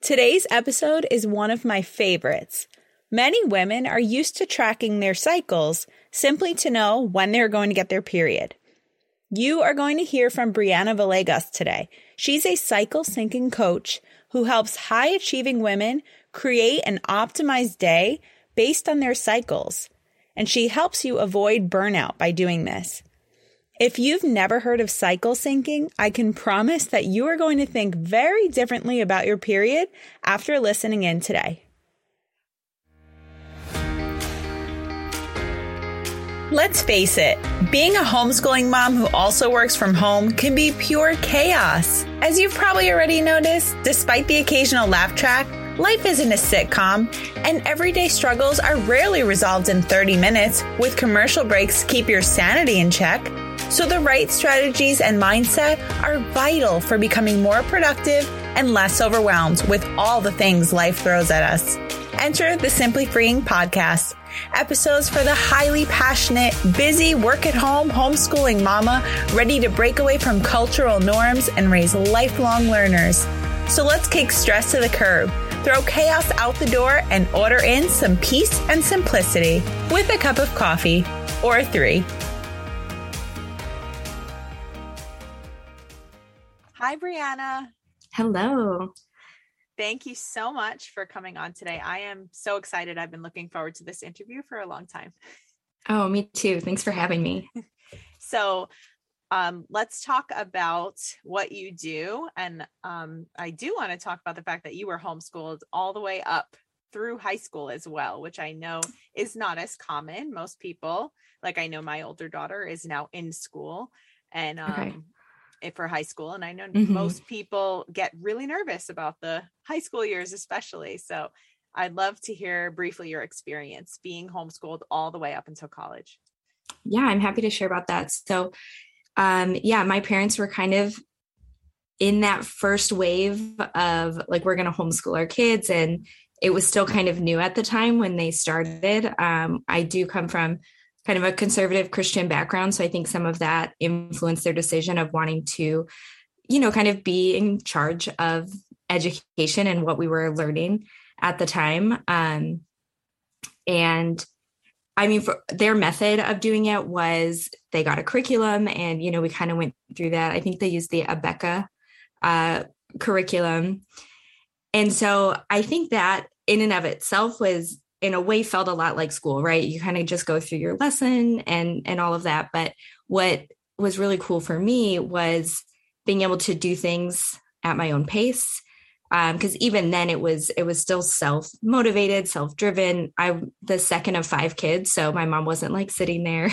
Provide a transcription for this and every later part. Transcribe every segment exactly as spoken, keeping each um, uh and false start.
Today's episode is one of my favorites. Many women are used to tracking their cycles simply to know when they're going to get their period. You are going to hear from Brianna Villegas today. She's a cycle syncing coach who helps high-achieving women create an optimized day based on their cycles, and she helps you avoid burnout by doing this. If you've never heard of cycle syncing, I can promise that you are going to think very differently about your period after listening in today. Let's face it, being a homeschooling mom who also works from home can be pure chaos. As you've probably already noticed, despite the occasional laugh track, life isn't a sitcom, and everyday struggles are rarely resolved in thirty minutes with commercial breaks to keep your sanity in check. So the right strategies and mindset are vital for becoming more productive and less overwhelmed with all the things life throws at us. Enter the Simply Freeing Podcast, episodes for the highly passionate, busy, work-at-home, homeschooling mama ready to break away from cultural norms and raise lifelong learners. So let's kick stress to the curb, throw chaos out the door, and order in some peace and simplicity with a cup of coffee or three. Hi, Brianna. Hello. Thank you so much for coming on today. I am so excited. I've been looking forward to this interview for a long time. Oh, me too. Thanks for having me. So um, let's talk about what you do. And um, I do want to talk about the fact that you were homeschooled all the way up through high school as well, which I know is not as common. Most people, like I know my older daughter is now in school and um, okay. for high school. And I know mm-hmm. most people get really nervous about the high school years, especially. So I'd love to hear briefly your experience being homeschooled all the way up until college. Yeah, I'm happy to share about that. So um, yeah, my parents were kind of in that first wave of like, we're going to homeschool our kids. And it was still kind of new at the time when they started. Um, I do come from kind of a conservative Christian background. So I think some of that influenced their decision of wanting to, you know, kind of be in charge of education and what we were learning at the time. Um, and I mean, for their method of doing it was they got a curriculum and, you know, we kind of went through that. I think they used the Abeka uh, curriculum. And so I think that in and of itself was in a way felt a lot like school, right? You kind of just go through your lesson and, and all of that. But what was really cool for me was being able to do things at my own pace. Um, 'cause even then it was, it was still self-motivated, self-driven. I'm the second of five kids. So my mom wasn't like sitting there,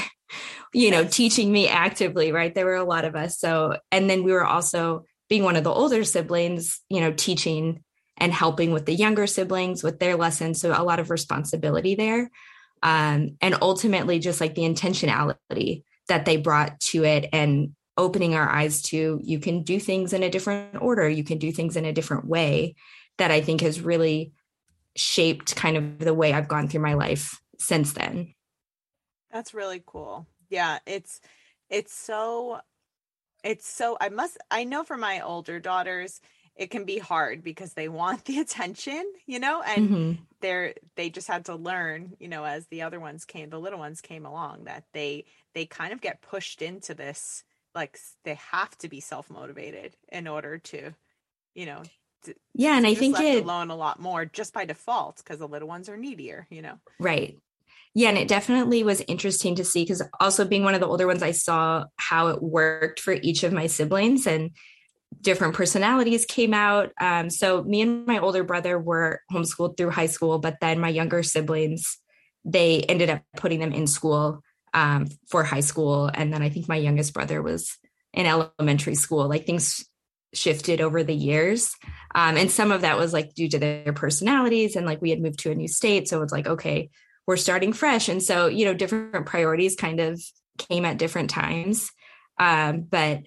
you know, teaching me actively, right? There were a lot of us. So, and then we were also being one of the older siblings, you know, teaching and helping with the younger siblings with their lessons. So a lot of responsibility there. Um, and ultimately just like the intentionality that they brought to it and opening our eyes to, you can do things in a different order. You can do things in a different way that I think has really shaped kind of the way I've gone through my life since then. That's really cool. Yeah. It's, it's so, it's so, I must, I know for my older daughters, it can be hard because they want the attention, you know, and mm-hmm. they're, they just had to learn, you know, as the other ones came, the little ones came along that they, they kind of get pushed into this, like they have to be self-motivated in order to, you know, to, yeah. And I think it alone a lot more just by default, because the little ones are needier, you know? Right. Yeah. And it definitely was interesting to see, because also being one of the older ones, I saw how it worked for each of my siblings and different personalities came out. Um, so me and my older brother were homeschooled through high school, but then my younger siblings, they ended up putting them in school um, for high school. And then I think my youngest brother was in elementary school, like things shifted over the years. Um, and some of that was like due to their personalities and like we had moved to a new state. So it's like, okay, we're starting fresh. And so, you know, different priorities kind of came at different times. Um, but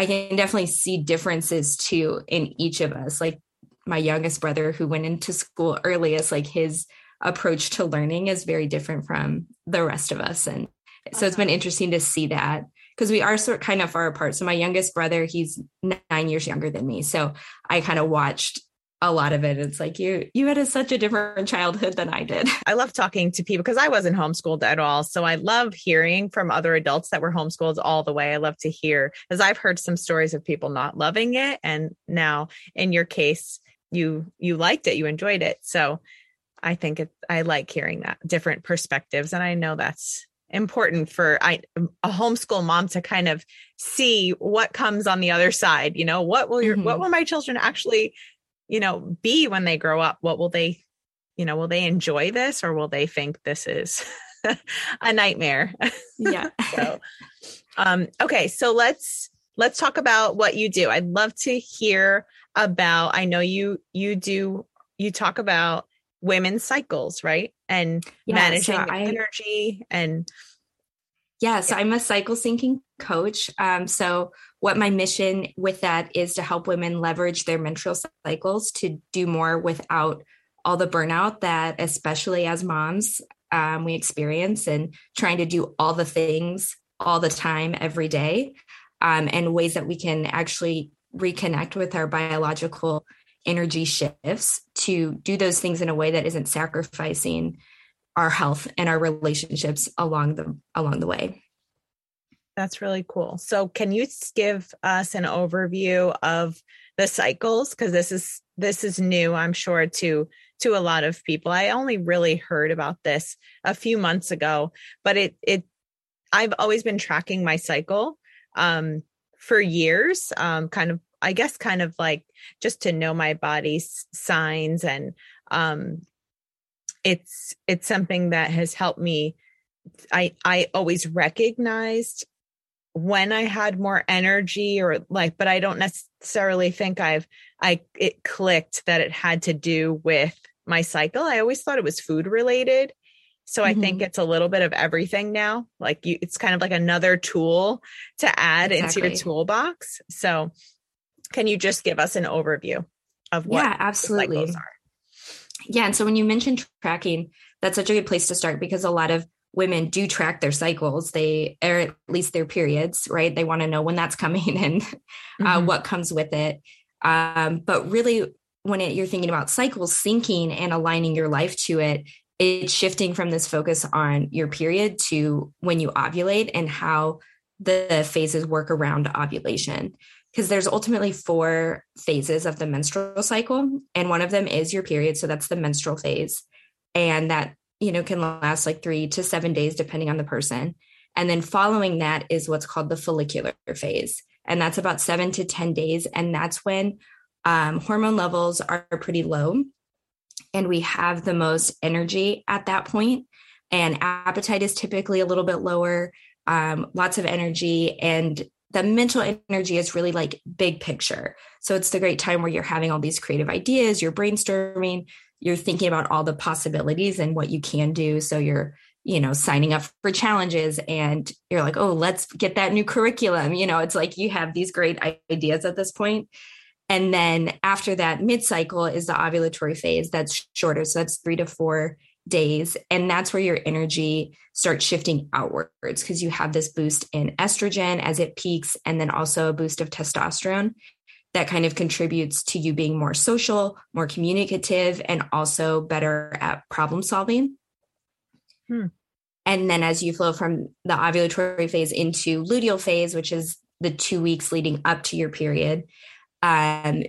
I can definitely see differences too in each of us. Like my youngest brother who went into school earliest, like his approach to learning is very different from the rest of us. And so it's been interesting to see that because we are sort kind of far apart. So my youngest brother, he's nine years younger than me. So I kind of watched a lot of it. It's like you, you had a, such a different childhood than I did. I love talking to people because I wasn't homeschooled at all. So I love hearing from other adults that were homeschooled all the way. I love to hear, as I've heard some stories of people not loving it. And now in your case, you, you liked it, you enjoyed it. So I think it, I like hearing that different perspectives. And I know that's important for I, a homeschool mom to kind of see what comes on the other side. You know, what will your, mm-hmm. what will my children actually, you know, be when they grow up? What will they, you know, will they enjoy this or will they think this is a nightmare? Yeah. so, um, okay. So let's, let's talk about what you do. I'd love to hear about, I know you, you do, you talk about women's cycles, right? And yeah, managing so I, energy and. Yeah. So yeah. I'm a cycle syncing coach. Um, so what my mission with that is to help women leverage their menstrual cycles to do more without all the burnout that, especially as moms, um, we experience, and trying to do all the things all the time, every day, um, and ways that we can actually reconnect with our biological energy shifts to do those things in a way that isn't sacrificing our health and our relationships along the, along the way. That's really cool. So can you give us an overview of the cycles? Because this is, this is new, I'm sure, to, to a lot of people. I only really heard about this a few months ago, but it, it, I've always been tracking my cycle, um, for years, um, kind of, I guess, kind of like just to know my body's signs. And, um, it's, it's something that has helped me. I, I always recognized when I had more energy or like, but I don't necessarily think I've, I, it clicked that it had to do with my cycle. I always thought it was food related. So mm-hmm. I think it's a little bit of everything now. Like you, it's kind of like another tool to add exactly. into your toolbox. So can you just give us an overview of what yeah, absolutely. cycles are? Yeah. And so when you mentioned tracking, that's such a good place to start, because a lot of women do track their cycles. They, or at least their periods, right? They want to know when that's coming and uh, mm-hmm. what comes with it. Um, but really when it, you're thinking about cycles syncing and aligning your life to it, it's shifting from this focus on your period to when you ovulate and how the phases work around ovulation. Because there's ultimately four phases of the menstrual cycle. And one of them is your period. So that's the menstrual phase. And that, you know, can last like three to seven days, depending on the person. And then following that is what's called the follicular phase. And that's about seven to ten days. And that's when um, hormone levels are pretty low. And we have the most energy at that point. And appetite is typically a little bit lower, um, lots of energy, and the mental energy is really like big picture. So it's the great time where you're having all these creative ideas, you're brainstorming, you're thinking about all the possibilities and what you can do. So you're, you know, signing up for challenges and you're like, oh, let's get that new curriculum. You know, it's like you have these great ideas at this point. And then after that, mid-cycle is the ovulatory phase. That's shorter. So that's three to four days. And that's where your energy starts shifting outwards, because you have this boost in estrogen as it peaks, and then also a boost of testosterone that kind of contributes to you being more social, more communicative, and also better at problem solving. Hmm. And then as you flow from the ovulatory phase into luteal phase, which is the two weeks leading up to your period, um,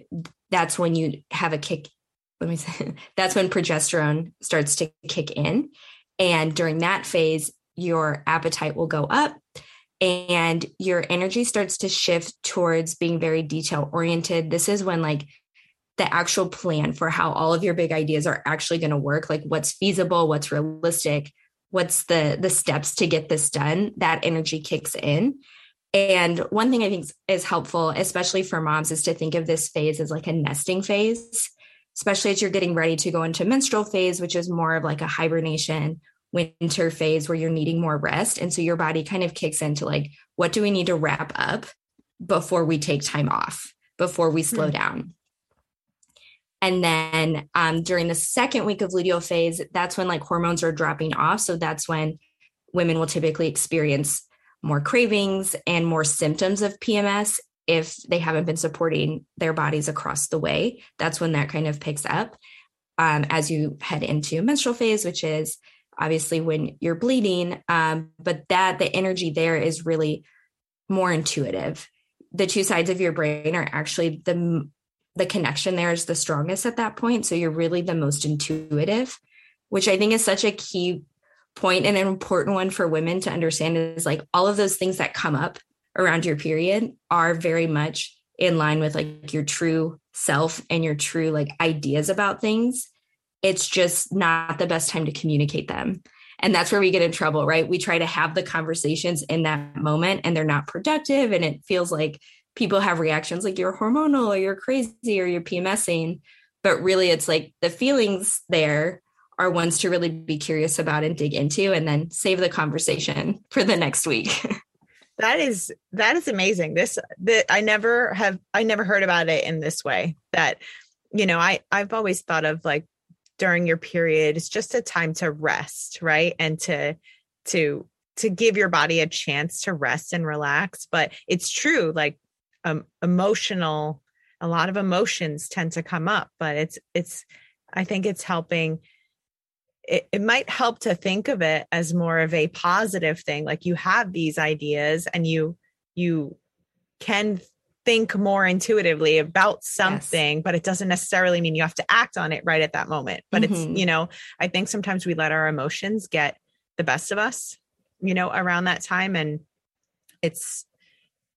that's when you have a kick. Let me say that's when progesterone starts to kick in. And during that phase, your appetite will go up and your energy starts to shift towards being very detail oriented. This is when like the actual plan for how all of your big ideas are actually going to work, like what's feasible, what's realistic, what's the, the steps to get this done, that energy kicks in. And one thing I think is helpful, especially for moms, is to think of this phase as like a nesting phase, especially as you're getting ready to go into menstrual phase, which is more of like a hibernation winter phase where you're needing more rest. And so your body kind of kicks into like, what do we need to wrap up before we take time off, before we slow mm-hmm. down? And then um, during the second week of luteal phase, that's when like hormones are dropping off. So that's when women will typically experience more cravings and more symptoms of P M S, if they haven't been supporting their bodies across the way, that's when that kind of picks up um, as you head into menstrual phase, which is obviously when you're bleeding. Um, but that the energy there is really more intuitive. The two sides of your brain are actually the the connection there is the strongest at that point. So you're really the most intuitive, which I think is such a key point and an important one for women to understand, is like all of those things that come up around your period are very much in line with like your true self and your true like ideas about things. It's just not the best time to communicate them. And that's where we get in trouble, right? We try to have the conversations in that moment and they're not productive. And it feels like people have reactions like you're hormonal or you're crazy or you're PMSing, but really it's like the feelings there are ones to really be curious about and dig into, and then save the conversation for the next week. That is, that is amazing. This, that I never have, I never heard about it in this way, that, you know, I, I've always thought of like during your period, it's just a time to rest, right? And to, to, to give your body a chance to rest and relax. But it's true, like um, emotional, a lot of emotions tend to come up, but it's, it's, I think it's helping. It, it might help to think of it as more of a positive thing. Like you have these ideas and you, you can think more intuitively about something, yes. But it doesn't necessarily mean you have to act on it right at that moment. But mm-hmm. it's, you know, I think sometimes we let our emotions get the best of us, you know, around that time. And it's,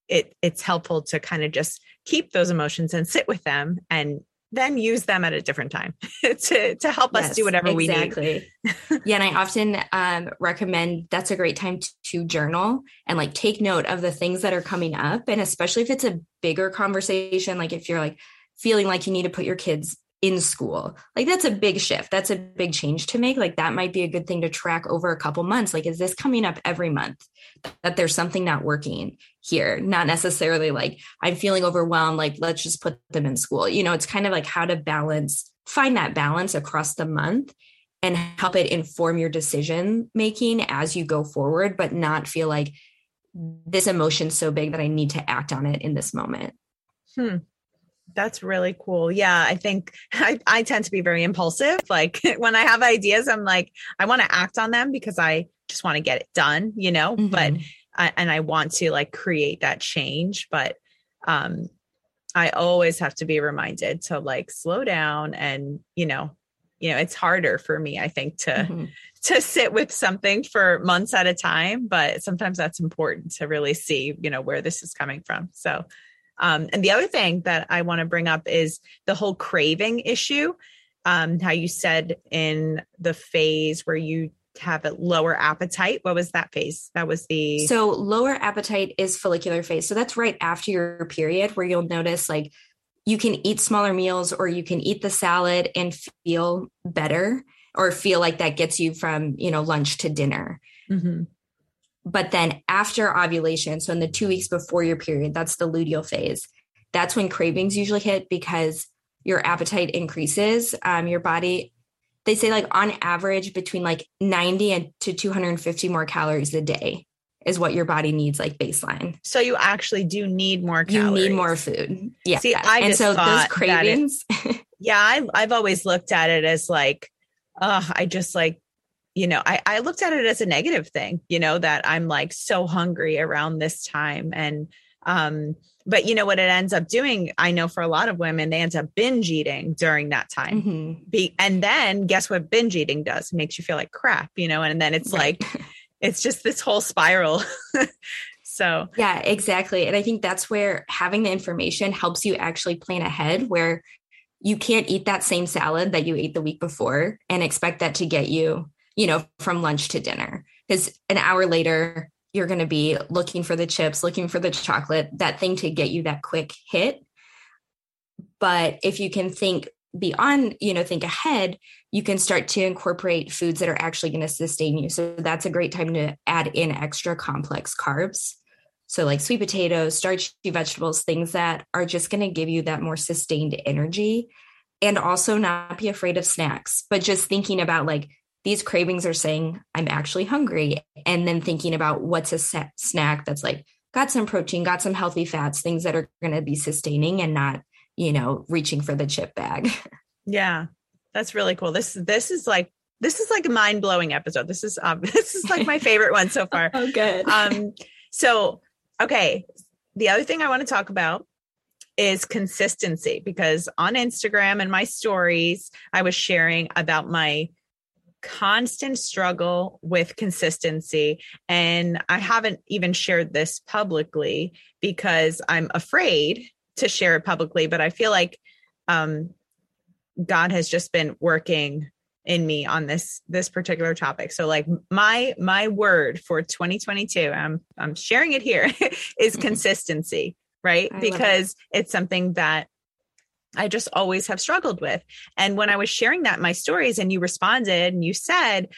it, it's helpful to kind of just keep those emotions and sit with them, and then use them at a different time to, to help us yes, do whatever exactly. we need. Yeah. And I often um, recommend that's a great time to, to journal and like take note of the things that are coming up. And especially if it's a bigger conversation, like if you're like feeling like you need to put your kids in school, like that's a big shift. That's a big change to make. Like that might be a good thing to track over a couple months. Like, is this coming up every month that there's something not working here? Not necessarily like I'm feeling overwhelmed, like let's just put them in school. You know, it's kind of like how to balance, find that balance across the month and help it inform your decision making as you go forward, but not feel like this emotion's so big that I need to act on it in this moment. Hmm. That's really cool. Yeah. I think I, I tend to be very impulsive. Like when I have ideas, I'm like, I want to act on them because I just want to get it done, you know, mm-hmm. but, I, and I want to like create that change, but, um, I always have to be reminded to like slow down and, you know, you know, it's harder for me, I think, to, mm-hmm. to sit with something for months at a time, but sometimes that's important to really see, you know, where this is coming from. So, Um, and the other thing that I want to bring up is the whole craving issue. Um, how you said in the phase where you have a lower appetite, what was that phase? That was the... So lower appetite is follicular phase. So that's right after your period where you'll notice like you can eat smaller meals or you can eat the salad and feel better or feel like that gets you from, you know, lunch to dinner. Mm-hmm. But then after ovulation, so in the two weeks before your period, that's the luteal phase. That's when cravings usually hit because your appetite increases. Um, your body, they say like on average between like ninety and to two hundred fifty more calories a day is what your body needs, like baseline. So you actually do need more calories. You need more food. Yeah. See, I and just so thought those cravings. It, yeah. I, I've always looked at it as like, uh, I just like, you know, I, I looked at it as a negative thing, you know, that I'm like so hungry around this time. And, um, but you know what it ends up doing, I know for a lot of women, they end up binge eating during that time. Mm-hmm. Be, and then guess what binge eating does? It makes you feel like crap, you know? And then it's right. like, it's just this whole spiral. So. Yeah, exactly. And I think that's where having the information helps you actually plan ahead, where you can't eat that same salad that you ate the week before and expect that to get you, you know, from lunch to dinner, because an hour later, you're going to be looking for the chips, looking for the chocolate, that thing to get you that quick hit. But if you can think beyond, you know, think ahead, you can start to incorporate foods that are actually going to sustain you. So that's a great time to add in extra complex carbs. So like sweet potatoes, starchy vegetables, things that are just going to give you that more sustained energy, and also not be afraid of snacks, but just thinking about like, these cravings are saying I'm actually hungry, and then thinking about what's a snack that's like got some protein, got some healthy fats, things that are going to be sustaining and not, you know, reaching for the chip bag. Yeah, that's really cool. This, this is like, this is like a mind blowing episode. This is, um, this is like my favorite one so far. Oh, good. Um, so, okay. The other thing I want to talk about is consistency, because on Instagram and my stories, I was sharing about my constant struggle with consistency. And I haven't even shared this publicly because I'm afraid to share it publicly, but I feel like, um, God has just been working in me on this, this particular topic. So like my, my word for twenty twenty-two, I'm, I'm sharing it here is consistency, right? I because it. it's something that I just always have struggled with. And when I was sharing that in my stories and you responded and you said,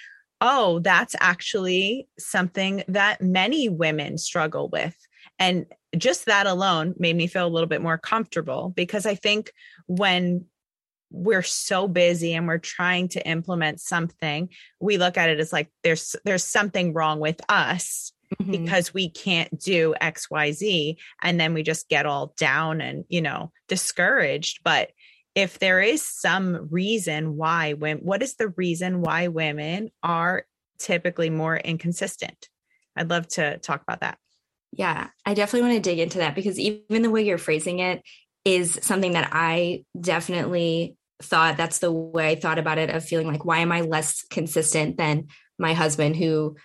oh, that's actually something that many women struggle with. And just that alone made me feel a little bit more comfortable, because I think when we're so busy and we're trying to implement something, we look at it as like, there's, there's something wrong with us mm-hmm. because we can't do X, Y, Z. And then we just get all down and, you know, discouraged. But if there is some reason why, when, what is the reason why women are typically more inconsistent? I'd love to talk about that. Yeah, I definitely want to dig into that, because even the way you're phrasing it is something that I definitely thought, that's the way I thought about it, of feeling like, why am I less consistent than my husband, who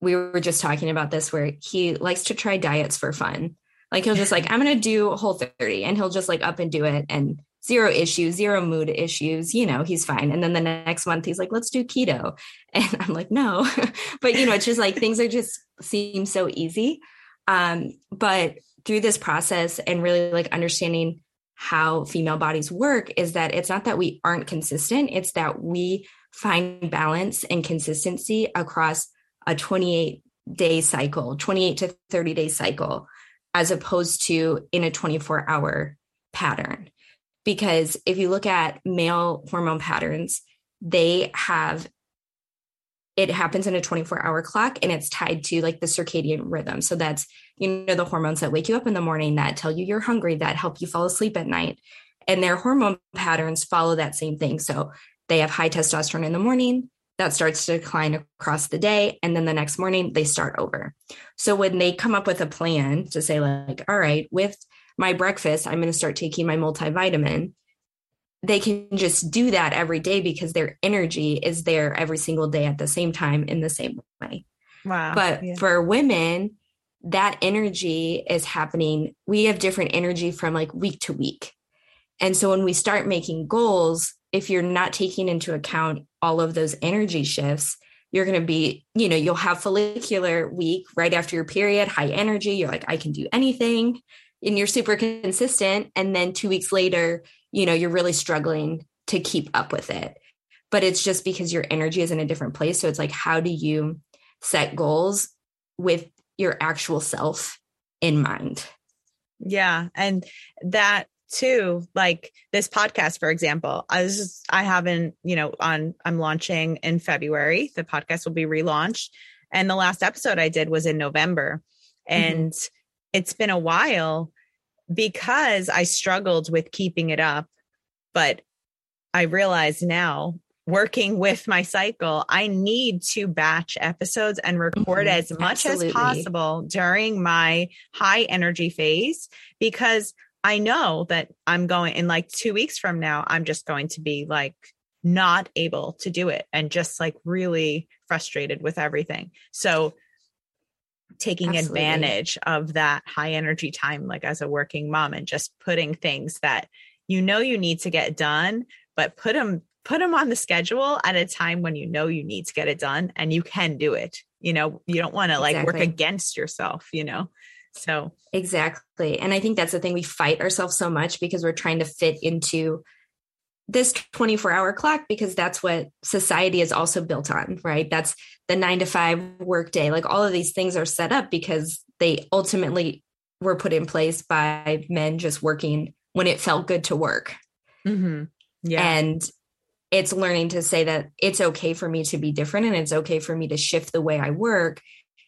we were just talking about this, where he likes to try diets for fun. Like he'll just like, I'm going to do Whole thirty, and he'll just like up and do it, and zero issues, zero mood issues, you know, he's fine. And then the next month he's like, let's do keto. And I'm like, no, but you know, it's just like, things are just seem so easy. Um, but through this process and really like understanding how female bodies work, is that it's not that we aren't consistent. It's that we find balance and consistency across a twenty-eight day cycle, twenty-eight to thirty day cycle, as opposed to in a twenty-four hour pattern. Because if you look at male hormone patterns, they have, it happens in a twenty-four hour clock, and it's tied to like the circadian rhythm. So that's, you know, the hormones that wake you up in the morning, that tell you you're hungry, that help you fall asleep at night. And their hormone patterns follow that same thing. So they have high testosterone in the morning, that starts to decline across the day. And then the next morning they start over. So when they come up with a plan to say like, all right, with my breakfast, I'm going to start taking my multivitamin, they can just do that every day because their energy is there every single day at the same time in the same way. Wow. But yeah. For women, that energy is happening. We have different energy from like week to week. And so when we start making goals, if you're not taking into account all of those energy shifts, you're going to be, you know, you'll have follicular week right after your period, high energy. You're like, I can do anything. And you're super consistent. And then two weeks later, you know, you're really struggling to keep up with it. But it's just because your energy is in a different place. So it's like, how do you set goals with your actual self in mind? Yeah. And that too, like this podcast, for example, I was just, I haven't, you know, on, I'm launching in February, the podcast will be relaunched. And the last episode I did was in November. And mm-hmm. It's been a while because I struggled with keeping it up, but I realize now, working with my cycle, I need to batch episodes and record mm-hmm. as much Absolutely. as possible during my high energy phase, because I know that I'm going in like two weeks from now, I'm just going to be like not able to do it and just like really frustrated with everything. So taking Absolutely. advantage of that high energy time, like as a working mom, and just putting things that you know you need to get done, but put them, put them on the schedule at a time when you know you need to get it done and you can do it. You know, you don't want to like exactly. work against yourself, you know? So exactly. And I think that's the thing, we fight ourselves so much because we're trying to fit into this twenty-four hour clock, because that's what society is also built on, right? That's the nine to five work day. Like all of these things are set up because they ultimately were put in place by men just working when it felt good to work. Mm-hmm. Yeah. And it's learning to say that it's okay for me to be different, and it's okay for me to shift the way I work.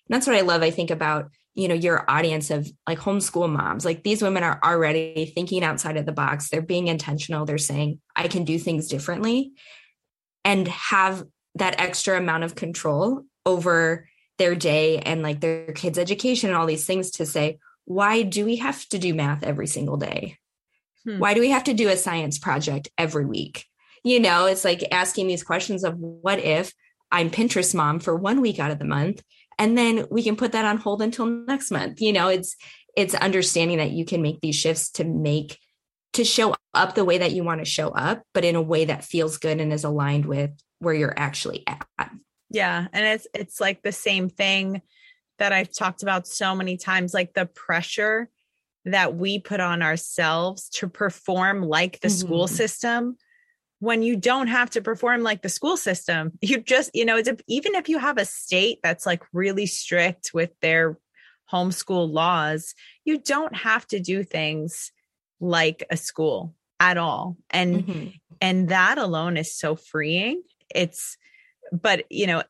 And that's what I love, I think, about, you know, your audience of like homeschool moms, like these women are already thinking outside of the box. They're being intentional. They're saying, I can do things differently, and have that extra amount of control over their day and like their kids' education and all these things to say, why do we have to do math every single day? Hmm. Why do we have to do a science project every week? You know, it's like asking these questions of what if I'm Pinterest mom for one week out of the month, and then we can put that on hold until next month. You know, it's, it's understanding that you can make these shifts to make, to show up the way that you want to show up, but in a way that feels good and is aligned with where you're actually at. Yeah. And it's, it's like the same thing that I've talked about so many times, like the pressure that we put on ourselves to perform like the mm-hmm. school system, when you don't have to perform like the school system. You just, you know, it's a, even if you have a state that's like really strict with their homeschool laws, you don't have to do things like a school at all. And, mm-hmm. and that alone is so freeing. It's, but you know,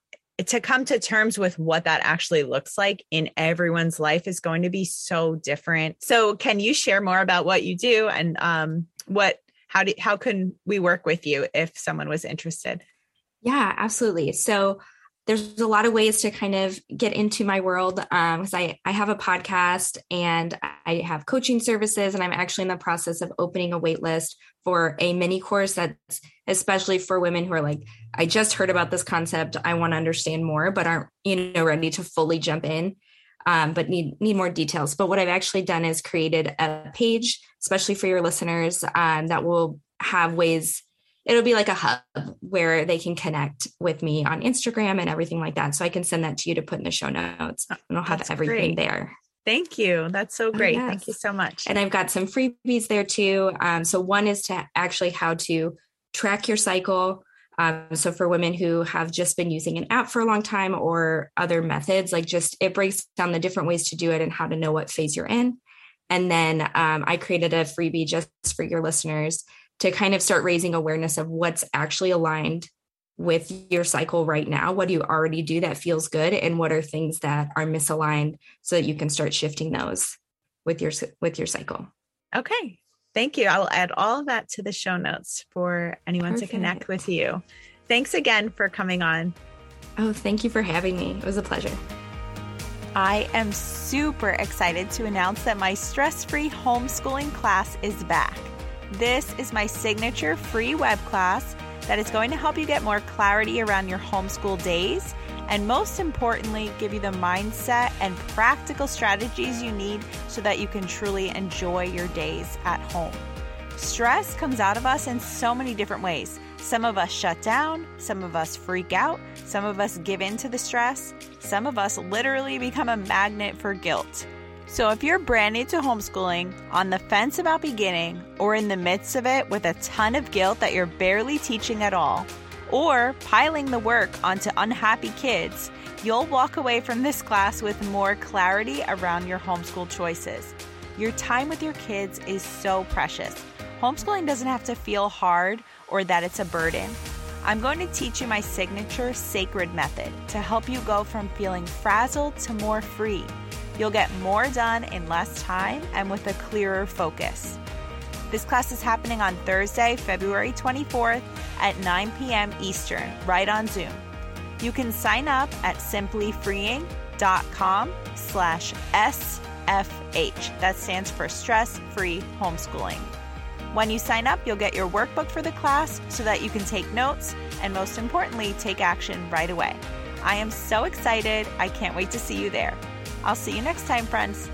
to come to terms with what that actually looks like in everyone's life is going to be so different. So can you share more about what you do and um, what, how do, how can we work with you if someone was interested? Yeah, absolutely. So there's a lot of ways to kind of get into my world because um, I, I have a podcast and I have coaching services, and I'm actually in the process of opening a wait list for a mini course that's especially for women who are like, I just heard about this concept. I want to understand more, but aren't, you know, ready to fully jump in, um, but need need more details. But what I've actually done is created a page, especially for your listeners, um, that will have ways. It'll be like a hub where they can connect with me on Instagram and everything like that. So I can send that to you to put in the show notes, and I'll have everything there. Thank you. That's so great. Oh, yes. Thank you so much. And I've got some freebies there too. Um, so one is to actually how to track your cycle. Um, so for women who have just been using an app for a long time or other methods, like just, it breaks down the different ways to do it and how to know what phase you're in. And then um, I created a freebie just for your listeners to kind of start raising awareness of what's actually aligned with your cycle right now. What do you already do that feels good? And what are things that are misaligned so that you can start shifting those with your, with your cycle. Okay. Thank you. I will add all of that to the show notes for anyone Perfect. To connect with you. Thanks again for coming on. Oh, thank you for having me. It was a pleasure. I am super excited to announce that my stress-free homeschooling class is back. This is my signature free web class that is going to help you get more clarity around your homeschool days, and most importantly, give you the mindset and practical strategies you need so that you can truly enjoy your days at home. Stress comes out of us in so many different ways. Some of us shut down, some of us freak out, some of us give in to the stress, some of us literally become a magnet for guilt. So if you're brand new to homeschooling, on the fence about beginning, or in the midst of it with a ton of guilt that you're barely teaching at all, or piling the work onto unhappy kids, you'll walk away from this class with more clarity around your homeschool choices. Your time with your kids is so precious. Homeschooling doesn't have to feel hard or that it's a burden. I'm going to teach you my signature sacred method to help you go from feeling frazzled to more free. You'll get more done in less time and with a clearer focus. This class is happening on Thursday, February twenty-fourth at nine p.m. Eastern, right on Zoom. You can sign up at simplyfreeing.com slash SFH. That stands for Stress-Free Homeschooling. When you sign up, you'll get your workbook for the class so that you can take notes and, most importantly, take action right away. I am so excited. I can't wait to see you there. I'll see you next time, friends.